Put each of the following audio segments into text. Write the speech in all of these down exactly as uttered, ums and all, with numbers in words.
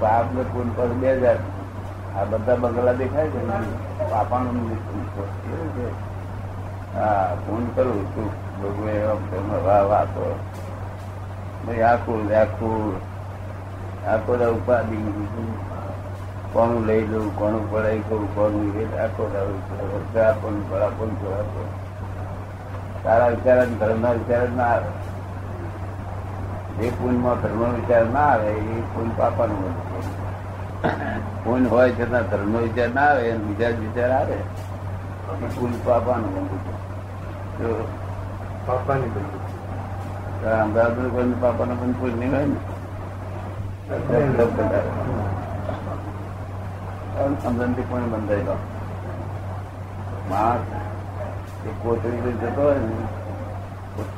પાપ ને કુલ પર બે હજાર આ બધા બંગલા દેખાય છે પાપાનું હા ફોન કરું છું ભગવાન વાહ વાતો ભાઈ આખું આખું આખો રા ઉપાધિ કોનું લઈ લઉં કોનું પડાય કરું કોનું આખો રાઉ કોણ પડા કોણ પડાતો તારા વિચાર ધર્મના વિચાર ના આવે જે પુણમાં ધર્મનો વિચાર ના આવે એ પુણ પાપાનું પુણ હોય છતાં ધર્મનો વિચાર ના આવે એનો બીજા જ વિચાર આવે એ પુણ પાપાનું બંધુ છે પાપાની બંધુ અમદાવાદ કોઈ પાપાનું બંધ પુણ નહીં હોય ને સમજણથી પુણ બંધાય ગયો માણસ એ કોતરી જતો હોય ને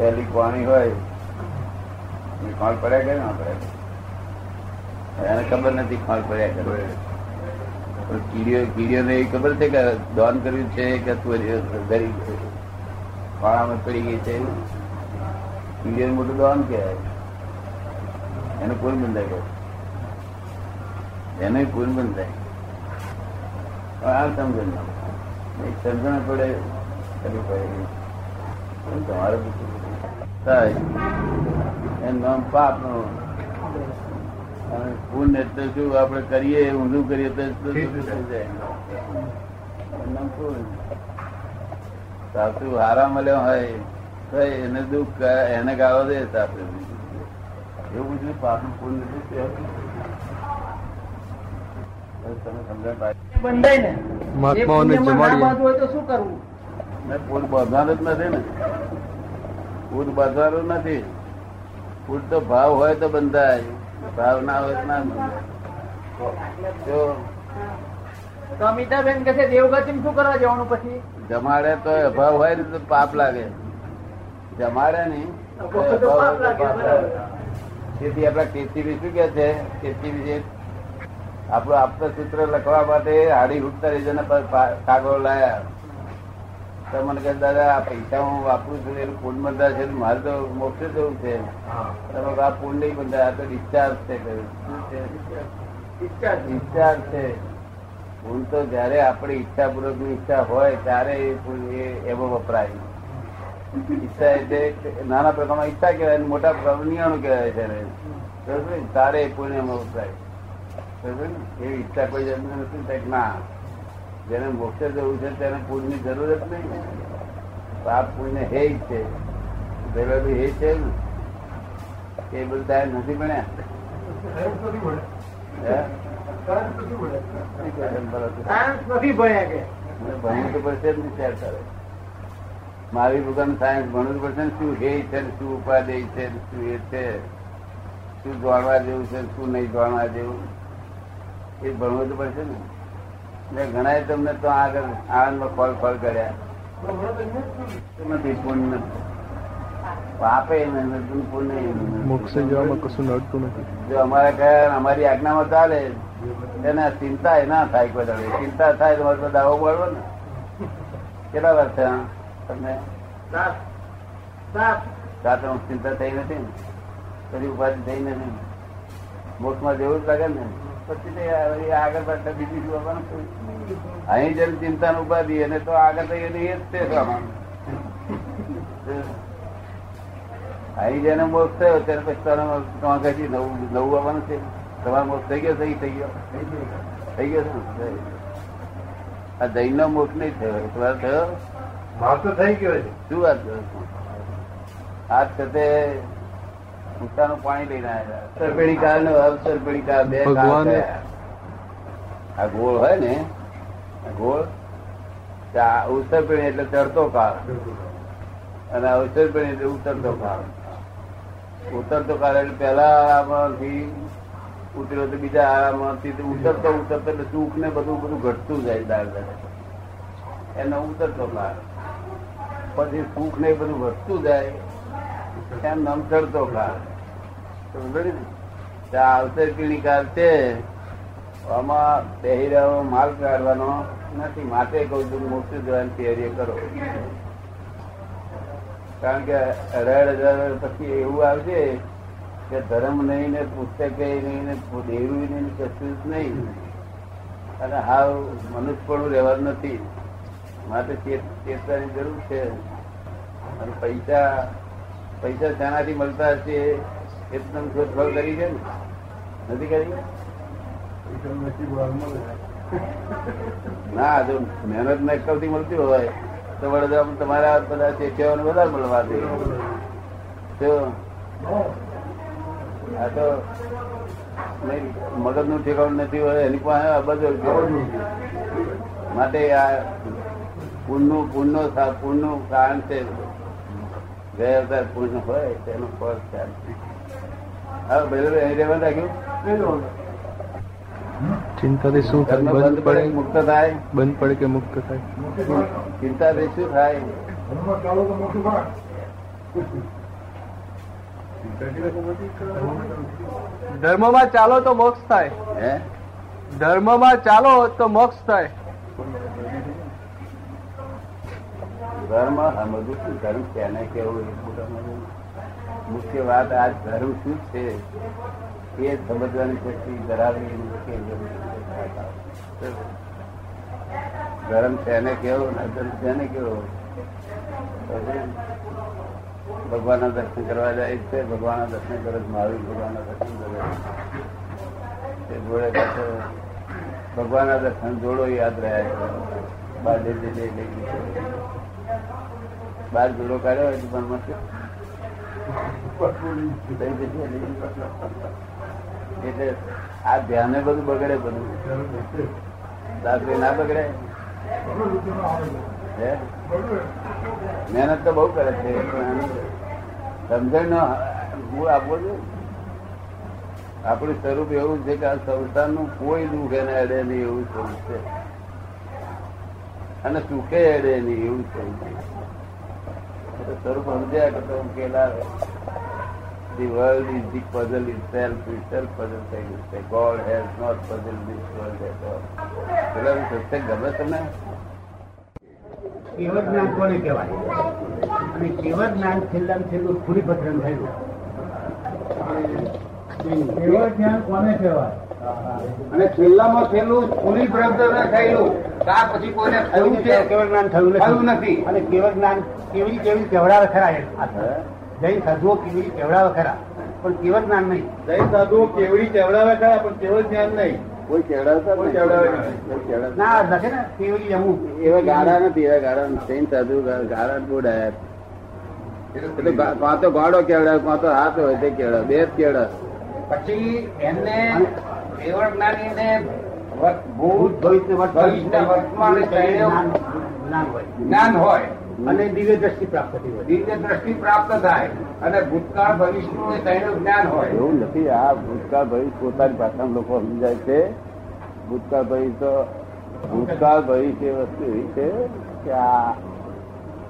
પહેલી પાણી હોય ખોળ પડ્યા કરે ના પડ્યા એને ખબર નથી ખોળ પડ્યા કરે કીડીઓ કીડીઓને એ ખબર છે કે દોન કર્યું છે કે ધરી ખોળામાં પડી ગઈ છે કીડીઓને મોટું દોન કહેવાય એનું કોણ બંધાય ગયું એને કોણ બંધાય આ સમજણ સમજણ પડે કરવી પડે તમારે થાય નામ પાપ નું પુન એટલે શું આપડે કરીએ ઊંધું કરીએ તો સાસુ હારા મળ્યો હોય તો એને દુઃખ એને ગાળો દે સાસુ એવું બધું પાપ નું પુન નથી શું કરવું પૂર બાંધવાનું જ નથી ને પૂર બાંધવાનું નથી પૂરતો ભાવ હોય તો બંધાય ભાવ ના હોય ના બંધાય અમિતાબેન કે દેવગતિ શું કરવા જવાનું પછી જમાડે તો અભાવ હોય ને તો પાપ લાગે જમાડે ને તેથી આપડા કેતી બી શું કે છે કેતી બી આપણું આપતા સૂત્ર લખવા માટે હાડી ઉઠતા રીજન પર કાગળ લાયા તો મને કહે દાદા આ પૈસા હું વાપરું છું એનું પૂર્ણ બંધા છે મારે તો મોક્ષ જવું છે તમે આ પૂર્ણ નહીં બંધા આ તો ડિસ્ચાર્જ છે ડિસ્ચાર્જ છે ભૂલ તો જયારે આપણે ઈચ્છાપૂર્વક ની ઈચ્છા હોય ત્યારે એ ભૂલ એવો વપરાય ઈચ્છા એટલે નાના પ્રકારમાં ઈચ્છા કહેવાય મોટા પ્રકારનું નિયણું કહેવાય છે તારે એ પૂર્ણ એમાં વપરાય એવી ઈચ્છા કોઈ જન્મ નથી ના જેને મોક્ષ જવું છે તેને પુણ્ય ની જરૂર જ નહીં પાપ પુણ્ય હેય છે ભેગી હે છે એ બધું તારે નથી ભણ્યા ભણવું તો પડશે જ વિચાર કરે મારી ભગવાન સાયન્સ ભણવું પડશે ને શું હે છે શું ઉપાધે છે શું એ છે શું દોડવા જેવું છે શું નહીં દોડવા જેવું એ ભણવું તો પડશે ને ઘણા તમને તો આગળ આનંદમાં ફળ ફળ કર્યા નથી પુણ્ય પાપે પુણ્ય કશું નડતું નથી જો અમારા કયા અમારી આજ્ઞામાં ચાલે એના ચિંતા એ ના થાય કોઈ દાડે ચિંતા થાય તો મારે દાવો પડવો ને કેટલા વર્ષ થયા તમને સાથે ચિંતા થઈ નથી પછી ઉપાધિ થઈ નથી મોક્ષમાં જેવું જ લાગે ને પછી આગળ પાછળ બીજી જોવાનું અહીં જેમ ચિંતા ને ઉપાધી અને તો આગળ થઈ એ જ અહીં જેને મોક્ષ થયો ત્યારે પછી નવું નવું આવવાનું છે તમારો મોક્ષ થઈ ગયો થઈ થઈ ગયો થઈ ગયો શું આ જૈન નો મોક્ષ નહીં થયો તમારો થયો ભાવ તો થઈ ગયો છે શું વાત કરો આ સાથે પોતાનું પાણી લઈને આવ્યા બે આ ગોળ હોય ને ગોળ ઉત્તરપેણી એટલે ચડતો કાળ અને અવસરપેણી એટલે ઉતરતો કાળ ઉતરતો કાળ એટલે પેલા આમાંથી ઉતર્યો તો બીજા આમાંથી ઉતરતો ઉતરતો એટલે દુઃખ ને બધું બધું ઘટતું જાય દાળ દાળ એનો ઉતરતો કાળ પછી સુખ ને બધું ઘટતું જાય એમ નામ ચડતો કાળ અવસર પીણી કાળ છે આમાં પહેરીનો માલ કાઢવાનો નથી માટે કઉ છું મોક્ષ જવાની તૈયારી કરો કારણ કે અઢાર હજાર પછી એવું આવશે કે ધર્મ નહીં ને પુસ્તકે નહીં ને દેવું નહીં કશું જ નહીં, અને હાવ મનુષ્યપણું રહેવાનું નથી. માટે ચેતવાની જરૂર છે. અને પૈસા પૈસા શાનાથી મળતા હશે એ તમે શોધખોળ કરી છે ને? નથી કરી? ના, જો મહેનત ને એકલથી મળતી હોય તો વડોદરા તમારા બધા ચેકવાને વધારે મળવા દે. આ તો મગજ નું ઠેકાણું નથી હોય એની પાસે બધું. માટે આ પુણનું પુણનો પુણનું કારણ છે. ગયા અવતાર પુણ્ય હોય તેનું ફળ ખ્યાલ છે. હા ભાઈ, અહીં રહેવા રાખ્યું. ચિંતાથી શું થાય? બંધ પડે મુક્ત થાય. બંધ પડે કે મુક્ત થાય? ચિંતાથી શું થાય? ધર્મમાં ચાલો તો મોક્ષ થાય. હે? ધર્મમાં ચાલો તો મોક્ષ થાય. ધર્મ સમજવું શું? ધર્મ ક્યાંને કેવું? મુખ્ય વાત આ ધર્મ શું છે એ સમજવાની શક્તિ ધરાવી મુશ્કેલ. ધર્મ તેને કેવો ને ધર્મ તેને કેવો? ભગવાન ના દર્શન કરવા જાય છે. ભગવાન ના દર્શન કરે, મહાવીર ભગવાન ના દર્શન કરે. ભગવાન ના દર્શન જોડો યાદ રહ્યા છે. બાર બાર જોડો કાઢ્યો હોય જીવનમાં એટલે આ ધ્યાન ને બધું બગડે. બધું રાત્રે ના બગડે. મહેનત તો બહુ કરે છે, સમજણ નો મૂળ આપવો જોઈએ. આપણું સ્વરૂપ એવું છે કે આ સંસારનું કોઈ દુઃખ એને અડે નહીં એવું સ્વરૂપ છે, અને સુખે અડે નહીં એવું સ્વરૂપ છે. સ્વરૂપ સમજ્યા કે તો કેલા The world is the puzzle itself, itself puzzle થઈ ગયું છે. God has not puzzled this world at all. પેલા સત્ય ગમે તમને? કેવળ જ્ઞાન કોને કહેવાય? અને કેવળ જ્ઞાન છેલ્લામાં છેલ્લું પૂરી પત્રન થયેલું. કેવળ જ્ઞાન કોને કહેવાય? અને છેલ્લામાં છેલ્લું પૂરી પત્રન થયેલું. ત્યાર પછી કોઈને થયું છે? કેવળ જ્ઞાન થયું નથી. અને કેવળ જ્ઞાન કેવી કેવી કેવડાવે ખરા? જૈન સાધુઓ કેવડી કેવડાવે ખરા પણ કેવળ જ્ઞાન નહીં. જૈન સાધુઓ કેવડી કેવડાવે ખરા પણ કેવળ જ્ઞાન નહીં. કોઈ કેવડાવતા કોઈ કેવડાવે ના નથી ને. કેવડી અમુક એવા ગાળા નથી. એવા ગાળા જૈન સાધુ ગાળા બોડાયા એટલે કાં તો ગાળો કેવડાવે કાં તો હાથ હોય તે કેવડાવે. બે જ કેવડાવે. પછી એમને કેવળ જ્ઞાની ને ભૂત ભવિષ્ય વર્તમાન જ્ઞાન હોય અને દિવ્ય દ્રષ્ટિ પ્રાપ્ત થઈ હોય. દિવ્ય દ્રષ્ટિ પ્રાપ્ત થાય અને ભૂતકાળ ભવિષ્યનું તેનું જ્ઞાન હોય. એવું નથી. આ ભૂતકાળ ભવિષ્ય પોતાની ભાષામાં લોકો સમજાય છે. ભૂતકાળ ભવિષ્ય ભૂતકાળ ભવિષ્ય એ વસ્તુ એવી છે કે આ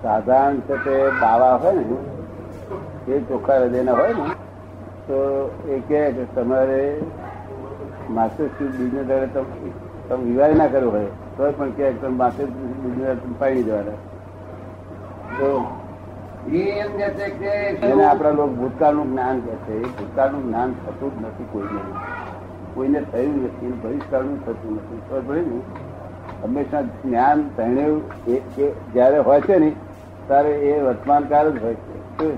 સાધારણ છે તે બાવા હોય ને એ ચોખ્ખા હૃદયના હોય ને તો એ કહે કે તમારે માથે શું બીજને દરે તમે તમે વિવાહ ના કર્યો હોય તો પણ કહે તમે માથે બીજને પાડી દેવાના. આપડા લોકો ભૂતકાળ નું જ્ઞાન કે છે. ભૂતકાળ નું જ્ઞાન થતું જ નથી કોઈને. કોઈને થયું નથી. ભવિષ્યકાળ નું થતું નથી. ખબર પડે ને? હંમેશા જ્ઞાન તેને જયારે હોય છે ને ત્યારે એ વર્તમાનકાળ જ હોય છે.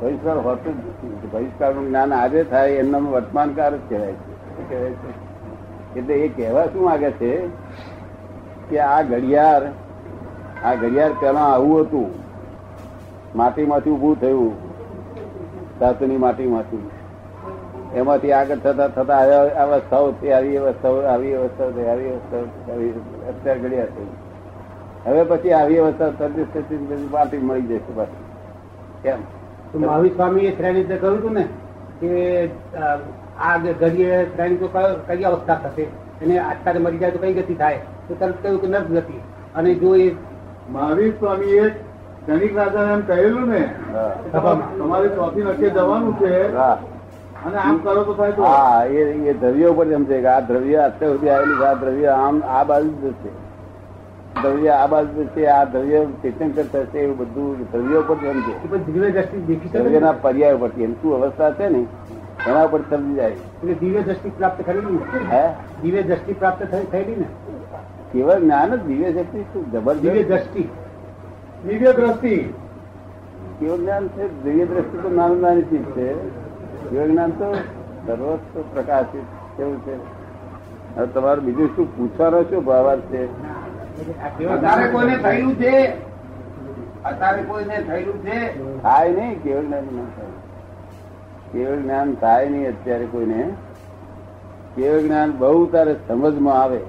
ભવિષ્યકાળ હોતું જ નથી. ભવિષ્યકાળ નું જ્ઞાન આજે થાય એમનામાં વર્તમાનકાળ જ કહેવાય છે. કહેવાય છે એટલે એ કહેવા શું માંગે છે કે આ ઘડિયાળ આ ઘડિયાળ પેલા આવું હતું. માટીમાંથી ઉભું થયું, ધાતુની માટીમાંથી. એમાંથી આગળ થતા થતા અવસ્થાઓ થઈ, આવી અવસ્થાઓ આવી અવસ્થાઓ થઈ, આવી અવસ્થાઓ અત્યારે ઘડિયાળ થઈ. હવે પછી આવી અવસ્થા થતી થતી માટી મળી જશે પાછી. કેમ તો મહાવીર સ્વામી એ શ્રેણી કહ્યું હતું ને કે આ ઘડીએ શ્રેણી તો કઈ અવસ્થા થશે અને અત્યારે મરી જાય તો કઈ ગતિ થાય? તો તરત કહ્યું કે ન ગતિ. અને જો એ મહાવીર સ્વામી એ ધનિક રાજા એમ કહેલું ને તમારે ચોથી નક્કી જવાનું છે અને આમ કરો તો થાય. હા, એ દ્રવ્ય ઉપર સમજે કે આ દ્રવ્ય અત્યાર સુધી આવેલું છે. આ દ્રવ્ય આમ આ બાજુ જશે દ્રવ્ય આ બાજુ છે, આ દ્રવ્ય ચેતન થશે, એવું બધું દ્રવ્યો પર દ્રવ્યના પર્યાય પરથી એમ શું અવસ્થા છે ને એના ઉપર સમજી જાય. એટલે દિવ્ય દ્રષ્ટિ પ્રાપ્ત કરેલી, દિવ્ય દ્રષ્ટિ પ્રાપ્ત થયેલી ને કેવળ જ્ઞાન જ દિવ્ય દ્રષ્ટિ શું જબરજસ્ત દિવ્ય દ્રષ્ટિ, દિવ્ય દ્રષ્ટિ કેવળ જ્ઞાન છે. દિવ્ય દ્રષ્ટિ તો નાનું નાની ચીજ છે, કેવળ જ્ઞાન તો સર્વસ્વ પ્રકાશિત કેવું છે. હવે તમારું બીજું શું પૂછવાનો શું ભાવાર્થ છે? અત્યારે કોઈને થયેલું છે, અત્યારે કોઈને થયેલું છે, થાય નહીં કેવળ જ્ઞાન ના થાય, કેવળ જ્ઞાન થાય નહીં અત્યારે કોઈને. કેવળ જ્ઞાન બહુ તારે સમજમાં આવે,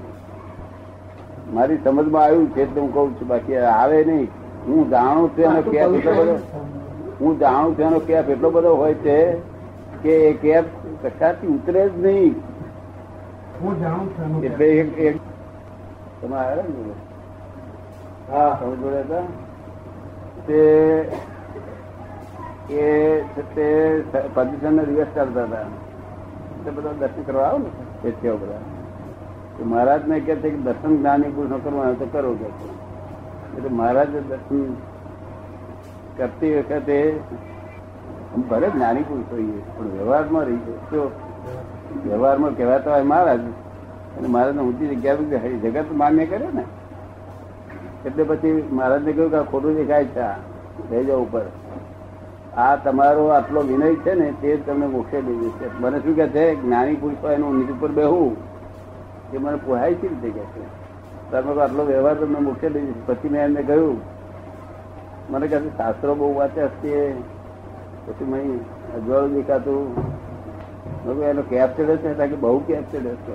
મારી સમજમાં આવ્યું છે તો હું કઉ છું, બાકી આવે નહીં. હું જાણું છું એનો કેપ એટલો બધો, હું જાણું છું એનો કેપ એટલો બધો હોય છે કે એ કેપ કશાથી ઉતરે જ નહીં. હું જાણું છું એટલે તમે આવ્યા ને તે પદુષણ રિવર્સ કરતા હતા, બધા દર્શન કરવા આવો ને તેથી બધા મહારાજ ને કે દર્શન જ્ઞાની પુરુષો કરવાના તો કરો કે. એટલે મહારાજ દર્શન કરતી વખતે ભલે જ્ઞાની પુરુષ હોઈએ પણ વ્યવહારમાં રહી ગયો તો વ્યવહારમાં કહેવાતા હોય મહારાજ, અને મહારાજને ઊંચી જગ્યા જગત માન્ય કરે ને. એટલે પછી મહારાજ ને કહ્યું કે ખોટું દેખાય છે, લઈ જાવ ઉપર, આ તમારો આટલો વિનય છે ને તે તમને મોક્ષે લઈ જશે. મને શું કહે છે જ્ઞાની પુરુષ હોય એનું નીચ ઉપર બેહવું એ મને પોહાય છે રીતે કહે છે, તમારો આટલો વ્યવહાર તમને મોક્ષે લઈ જશે. પછી મેં એમને કહ્યું, મને કહે છે શાસ્ત્રો બહુ વાંચે હશે, પછી મેં અજવાળું દેખાતું એનો કેપ ચડે છે, કારણ કે બહુ કેપ ચડે છે.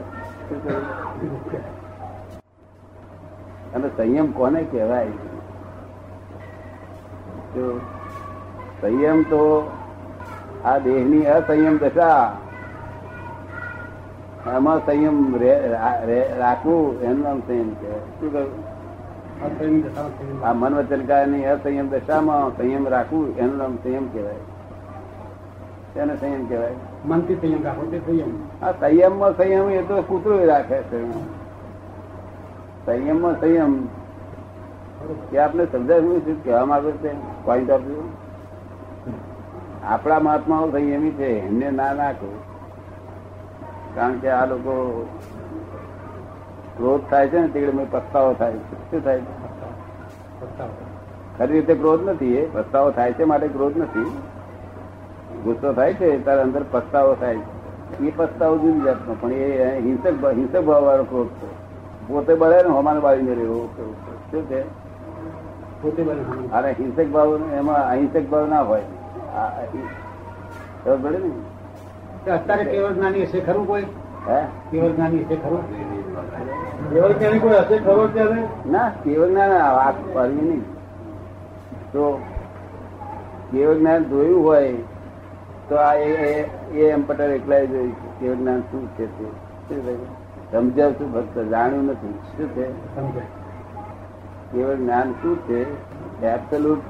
અને સંયમ કોને કહેવાય? સંયમ તો આ દેહની અસંયમ દશા, આમાં સંયમ રાખવું એનું નામ સંયમ છે. શું કહ્યું? આ મન વચનકારની અસંયમ દશામાં સંયમ રાખવું એનું નામ સંયમ કહેવાય. તેને સંયમ કહેવાય, મનથી સંયમ રાખો તે સંયમ. આ સંયમમાં સંયમ એ તો કૂતરો રાખે છે. સંયમમાં સંયમ એ આપણે સમજાવ્યું શું કહેવા માંગે છે પોઈન્ટ ઓફ વ્યુ. આપણા મહાત્માઓ સંયમી છે, એમને ના નાખો, કારણ કે આ લોકો ક્રોધ થાય છે ને તેડે મેં પસ્તાવો થાય છે. શું થાય છે? ખરી રીતે ક્રોધ નથી, એ પસ્તાવો થાય છે માટે ક્રોધ નથી. ગુસ્સો થાય છે તારે અંદર પસ્તાવો થાય છે, એ પસ્તાવો જુદી જાતનો, પણ એ હિંસક હિંસક ભાવ વાળો ક્રોધ છે. પોતે બળે ને હમાન બાળીને રહેવું શું છે? અરે હિંસક ભાવ એમાં અહિંસક ભાવ ના હોય, ખબર પડે ને. અત્યારે કેવળ જ્ઞાની હશે ખરું કોઈ? હે કેવળ જ્ઞાની હશે ખરું? કેવળ જ્ઞાની કોઈ હશે ખરો ત્યારે? ના કેવળ જ્ઞાન વાત કરવી નહીં. તો કેવળ જ્ઞાન જોયું હોય તો આ એમ પટેલ એકલા જોયું છે. કેવળ જ્ઞાન શું છે તે સમજાવ છું, ફક્ત જાણ્યું નથી. શું છે કેવળ જ્ઞાન શું છે? એબ્સોલ્યુટ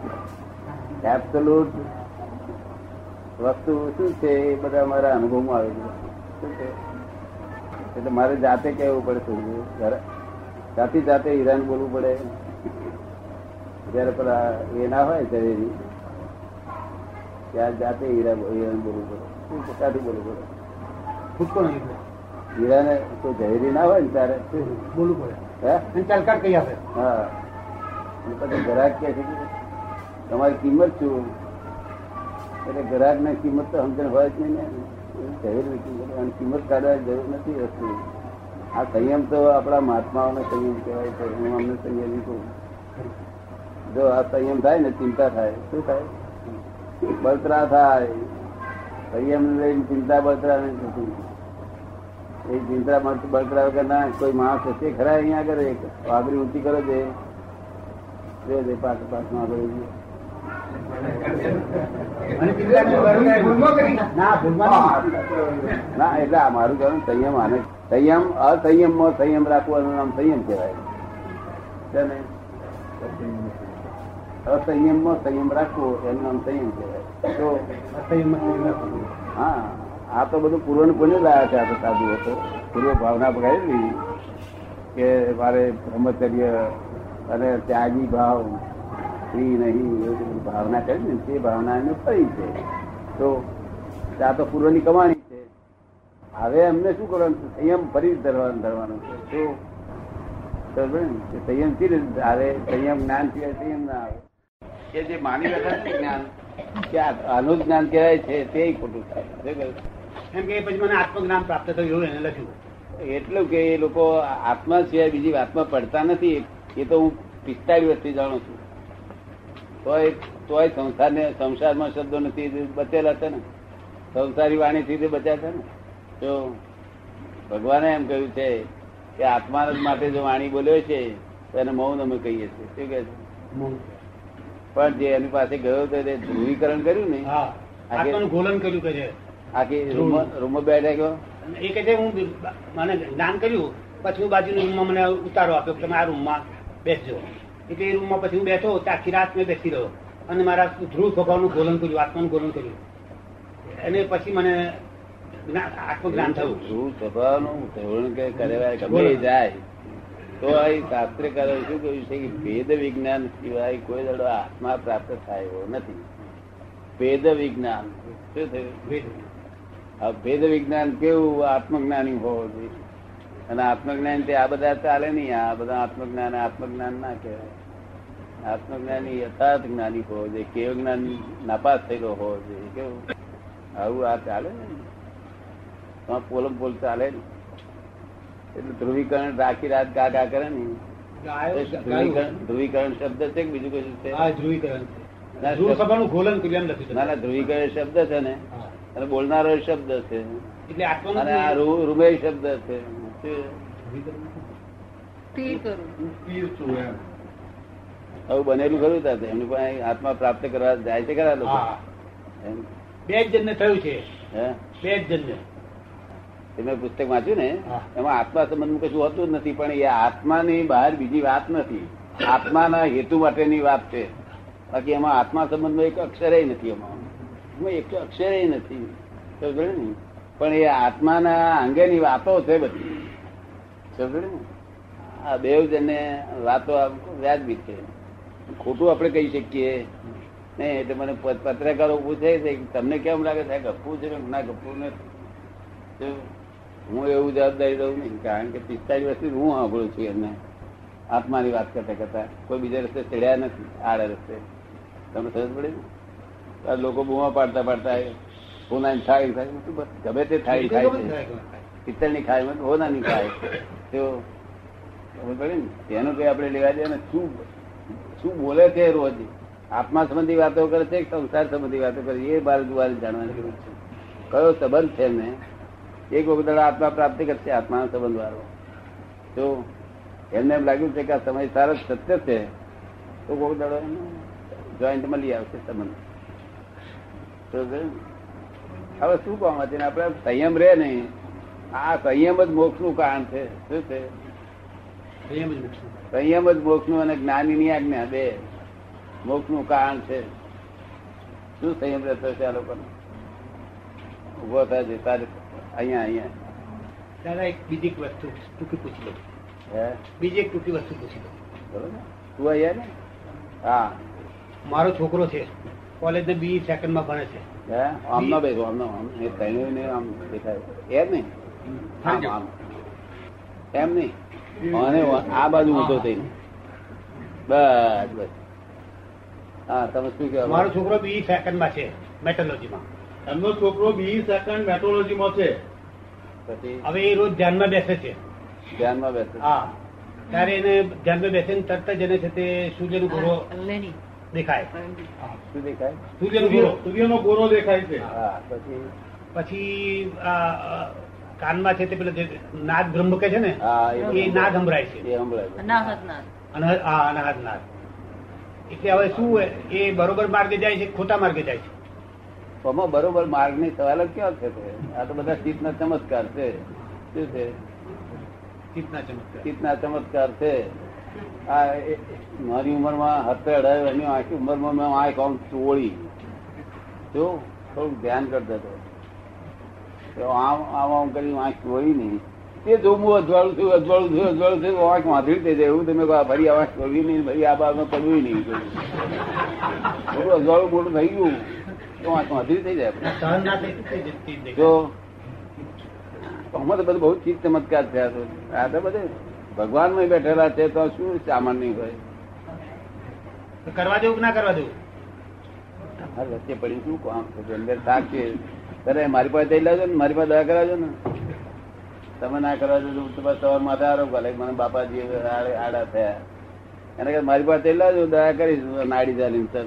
એબ્સોલ્યુટ વસ્તુ શું છે એ બધા મારા અનુભવમાં આવે છે. શું છે? એટલે મારે જાતે કહેવું પડે, જાતે જાતે હિરાન બોલવું પડે. જયારે પેલા એ ના હોય શરીરની ત્યાં જાતે હીરા હીરાને બોલવું પડે, કાઢી બોલવું પડે. હીરાને તો ઝહેરી ના હોય ને ત્યારે બોલવું પડે. હા પછી ગ્રાહક કહે છે તમારી કિંમત શું? એટલે ગ્રાહકની કિંમત તો સમજણ હોય જ નહીં ને, ઝહેરી કિંમત અને કિંમત કાઢવાની જરૂર નથી વસ્તુ. આ સંયમ તો આપણા મહાત્માઓનો સંયમ કહેવાય છે. હું અમને સંયમ કહું, જો આ સંયમ થાય ને ચિંતા થાય. શું થાય? બળતરા થાય. સંયમ લઈને ચિંતા બળતરા નહીં થતી, એ ચિંતા બળતરા વગર ના કોઈ માણસ હશે ખરા? અહીંયા આગળ વાઘરી ઊંચી કરો છે, પાક પાક માં ના. એટલે આ મારું કહેવાનું સંયમ, આને સંયમ અસંયમ માં સંયમ રાખવાનું નામ સંયમ કહેવાય છે ને. અસંયમમાં સંયમ રાખવો એનું નામ સંયમ કહેવાય. તો અસંયમ હા આ તો બધું પૂર્વ ને પૂર્વ લાયા છે. આપણે સાધુ હતો પૂર્વ ભાવના પકડાયેલી કે મારે બ્રહ્મચર્ય અને ત્યાગી ભાવ ફ્રી નહીં એવી ભાવના કરી ને તે ભાવનાનું ફરી છે. તો આ તો પૂર્વની કમાણી છે. હવે એમને શું કરવાનું છે? સંયમ ફરી ધરવાનું ધરવાનું છે. તો સંયમથી આવે સંયમ જ્ઞાન સિવાય સંયમ ના આવે કે જે માની બેઠા છે જ્ઞાન કે આનું જ્ઞાન કહેવાય છે તે ખોટું થાય. એમ કે પછી મને આત્મજ્ઞાન પ્રાપ્ત થયું એને લખ્યું. એટલું કે એ લોકો આત્મા સિવાય બીજી વાતમાં પડતા નથી. એ તો હું પિસ્તાળીસ વર્ષથી જાણું છું. તોય તોય સંસારને સંસારમાં શબ્દો નથી બચેલા છે ને, સંસારી વાણીથી તે બચ્યા છે ને. તો ભગવાને એમ કહ્યું છે કે આત્મા માટે જો વાણી બોલ્યો છે તો એને મૌન અમે કહીએ છીએ. શું કહે છે? પણ જે એની પાસે ગયો તો તે ધ્રુવીકરણ કર્યું ને, આત્માનું ગોલન કર્યું કે છે. આખી રૂમ રૂમમાં બેઠા ગયો. એ કહે છે હું મને જ્ઞાન કર્યું પછી બાજુના રૂમમાં મને ઉતારો આપ્યો, તમે આ રૂમમાં બેસજો. એટલે એ રૂમમાં પછી હું બેઠો તો આખી રાત મેં બેસી રહ્યો અને મારા ધ્રુવ સ્વભાવનું ગોલન કર્યું, આત્માનું ગોલન કર્યું. અને પછી મને આત્મજ્ઞાન થયું. ધ્રુવ સ્વભાવનું ધોરણ ગમે જાય તો એ શાસ્ત્ર કરે શું કહ્યું છે કે વેદ વિજ્ઞાન સિવાય કોઈ દડો આત્મા પ્રાપ્ત થાય એવો નથી. વેદ વિજ્ઞાન શું થયું? વેદ ભેદ વિજ્ઞાન કેવું આત્મજ્ઞાની હોવું જોઈએ. અને આત્મજ્ઞાન તે આ બધા ચાલે નહીં. આ બધા આત્મજ્ઞાન આત્મજ્ઞાન ના કહેવાય. આત્મજ્ઞાની યથાર્થ જ્ઞાની હોવો જોઈએ, કેવું જ્ઞાન નાપાસ થયેલો હોવો જોઈએ. કેવું આવું આ ચાલે ને, પોલમ પોલ ચાલે ને. એટલે ધ્રુવીકરણ રાખી રાત ગા ગા કરે ને. ધ્રુવીકરણ ધ્રુવીકરણ શબ્દ છે કે બીજું કશું છે? ધ્રુવીકરણ ગોલન કર્યું ના ના ધ્રુવીકરણ શબ્દ છે ને, અને બોલનારો શબ્દ છે. એટલે આ રૂમે શબ્દ છે. આવું બનેલું ખરું તાતે એમની પાસે આત્મા પ્રાપ્ત કરવા જાય છે ખરા લોકો? બે જ જણને થયું છે. બે જ જણને તમે પુસ્તક વાંચ્યું ને એમાં આત્મા સંબંધમાં કશું હોતું જ નથી. પણ એ આત્માની બહાર બીજી વાત નથી, આત્માના હેતુ માટેની વાત છે. બાકી એમાં આત્મા સંબંધમાં એક અક્ષરે નથી, એમાં એક અક્ષરે નથી. સમજે ને? પણ એ આત્માના અંગેની વાતો છે બધી. સમજે ને? આ બે જણને વાતો વ્યાજબી છે. ખોટું આપણે કહી શકીએ નહીં. એટલે મને પત્રકારો પૂછે છે કે તમને કેમ લાગે છે ગપવું છે? ના, ગપવું નથી. હું એવું જવાબદારી દઉં નહીં, કારણ કે પિસ્તાળીસ વર્ષથી હું સાંભળું છું એમને આત્માની વાત કરતા કરતા. કોઈ બીજા રસ્તે ચડ્યા નથી, આડા રસ્તે. તમને સમજ પડે ને? લોકો બૂમા પાડતા પાડતા હોના થાય, ગમે તે થાય થાય પિત્તળ ની ખાય હોના ની ખાય. તો એનું કઈ આપણે લેવા દે. શું શું બોલે છે રોજ? આત્મા સંબંધી વાતો કરે છે, સંસાર સંબંધી વાતો કરે છે. એ બાર દુવારે જાણવાની જરૂર છે. કયો સંબંધ છે ને? એક વખત આત્મા પ્રાપ્તિ કરશે આત્માનો સંબંધ વાળો. તો એમને એમ લાગ્યું છે કે આ સમય સારો સત્ય છે તો કોઈક દાડો જોઈન્ટ મળી આવશે સંબંધ. હવે શું કામ હતી? આપડે સંયમ રે નહીં. આ સંયમ જ મોક્ષ નું કારણ છે. શું છે? સંયમ જ મોક્ષ નું અને જ્ઞાની ની આજ્ઞા બે મોક્ષ નું કારણ છે. શું સંયમ રહેતો છે આ લોકો? ઉભો થાય છે તારે અહીંયા અહીંયા. દાદા એક બીજી એક વસ્તુ ટૂંકી પૂછી લઉં. હે, બીજી એક ટૂંકી વસ્તુ પૂછી લઉં. બરોબર ને? તું અહીંયા ને? હા, મારો છોકરો છે કોલેજ ને બી સેકન્ડ માં ભણે છે. આ બાજુ ઊંચો થઈને બસ બસ. હા, તમે શું કહેવાય? મારો છોકરો બી સેકન્ડ માં છે મેટોલોજીમાં. એમનો છોકરો બી સેકન્ડ મેટોલોજીમાં છે. હવે એ રોજ ધ્યાનમાં બેસે છે. ધ્યાનમાં બેસે? હા. ત્યારે એને ધ્યાનમાં બેસે ને તરત જ એને છે તે સૂર્યનો ગોળો દેખાય. શું દેખાય? સૂર્યનો ગોરો. સૂર્યનો ગોરો દેખાય છે. પછી પછી કાનમાં છે તે પેલા નાદ બ્રહ્મ કે છે ને એ નાદ સંભળાય છે. અનાહત નાદ. હા, અનાહત નાદ. એટલે હવે શું એ બરોબર માર્ગે જાય છે ખોટા માર્ગે જાય છે? આમાં બરોબર માર્ગ ની સવાલ જ ક્યાં છે? આ તો બધા ચિત્તના ચમત્કાર છે. શું છે? ચિત્તના ચમત્કાર. ચિત્તના ચમત્કાર છે. મારી ઉંમર માં હતે અઢાર એની આખી ઉંમર માં મેં આ કામ ચોળી તો થોડુંક ધ્યાન કરતો હતો. આમ આમ કર્યું, આંખ ચોળી નહીં તે જો હું અજવાળું છું અજવાળું છું અજવાળું છું આંખ વાંધળી થઈ જાય એવું તમે ફરી આવાજ કરવી નહીં, ફરી આ બાબત કરવી નહીં, થોડું અજવાળું મોટું થઈ ગયું તો આંખ વાંધળી થઈ જાય. તો અમે તો બધું બહુ ચીજ ચમત્કાર થયા છે. આ તો બધે ભગવાન માં બેઠેલા છે તો શું સામાન્ય હોય? કરવા જેવું ના કરવા જેવું વચ્ચે પડી શું કામ થતું? અંદર શાક છે ત્યારે મારી પાસે થઈ લાવજો ને, મારી પાસે દવા કરાવજો ને, તમે ના કરવા જજો તમારા માથે આરોપ કરે મને બાપાજી આડા થયા. એને મારી પાસે લાવજો દયા કરીશું, નાડી ચાલી સર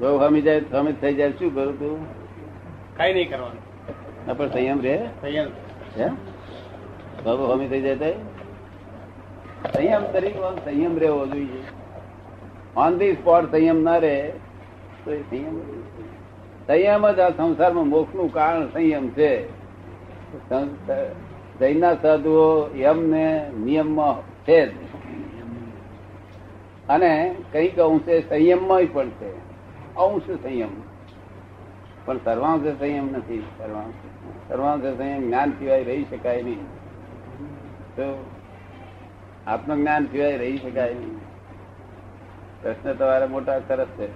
બહુ હમી જાય હમી થઈ જાય. શું કરું તું? કઈ નહીં કરવાનું પણ સંયમ રે, સંયમ હે બહુ હમી થઈ જાય સંયમ તરીકે સંયમ રહેવો જોઈએ. ઓન ધી સ્પોટ સંયમ ના રહે તો સંયમ સંયમ જ આ સંસારમાં મોક્ષ નું કારણ સંયમ છે. જૈનના સાધુઓ યમને નિયમમાં છે અને કઈક અંશે સંયમમાં પણ છે, અંશ સંયમ પણ સર્વાંશ સંયમ નથી. સર્વાંશ સર્વાંશ સંયમ જ્ઞાન સિવાય રહી શકાય નહીં, તો આત્મજ્ઞાન સિવાય રહી શકાય નહીં. પ્રશ્ન તમારા મોટા સરસ છે.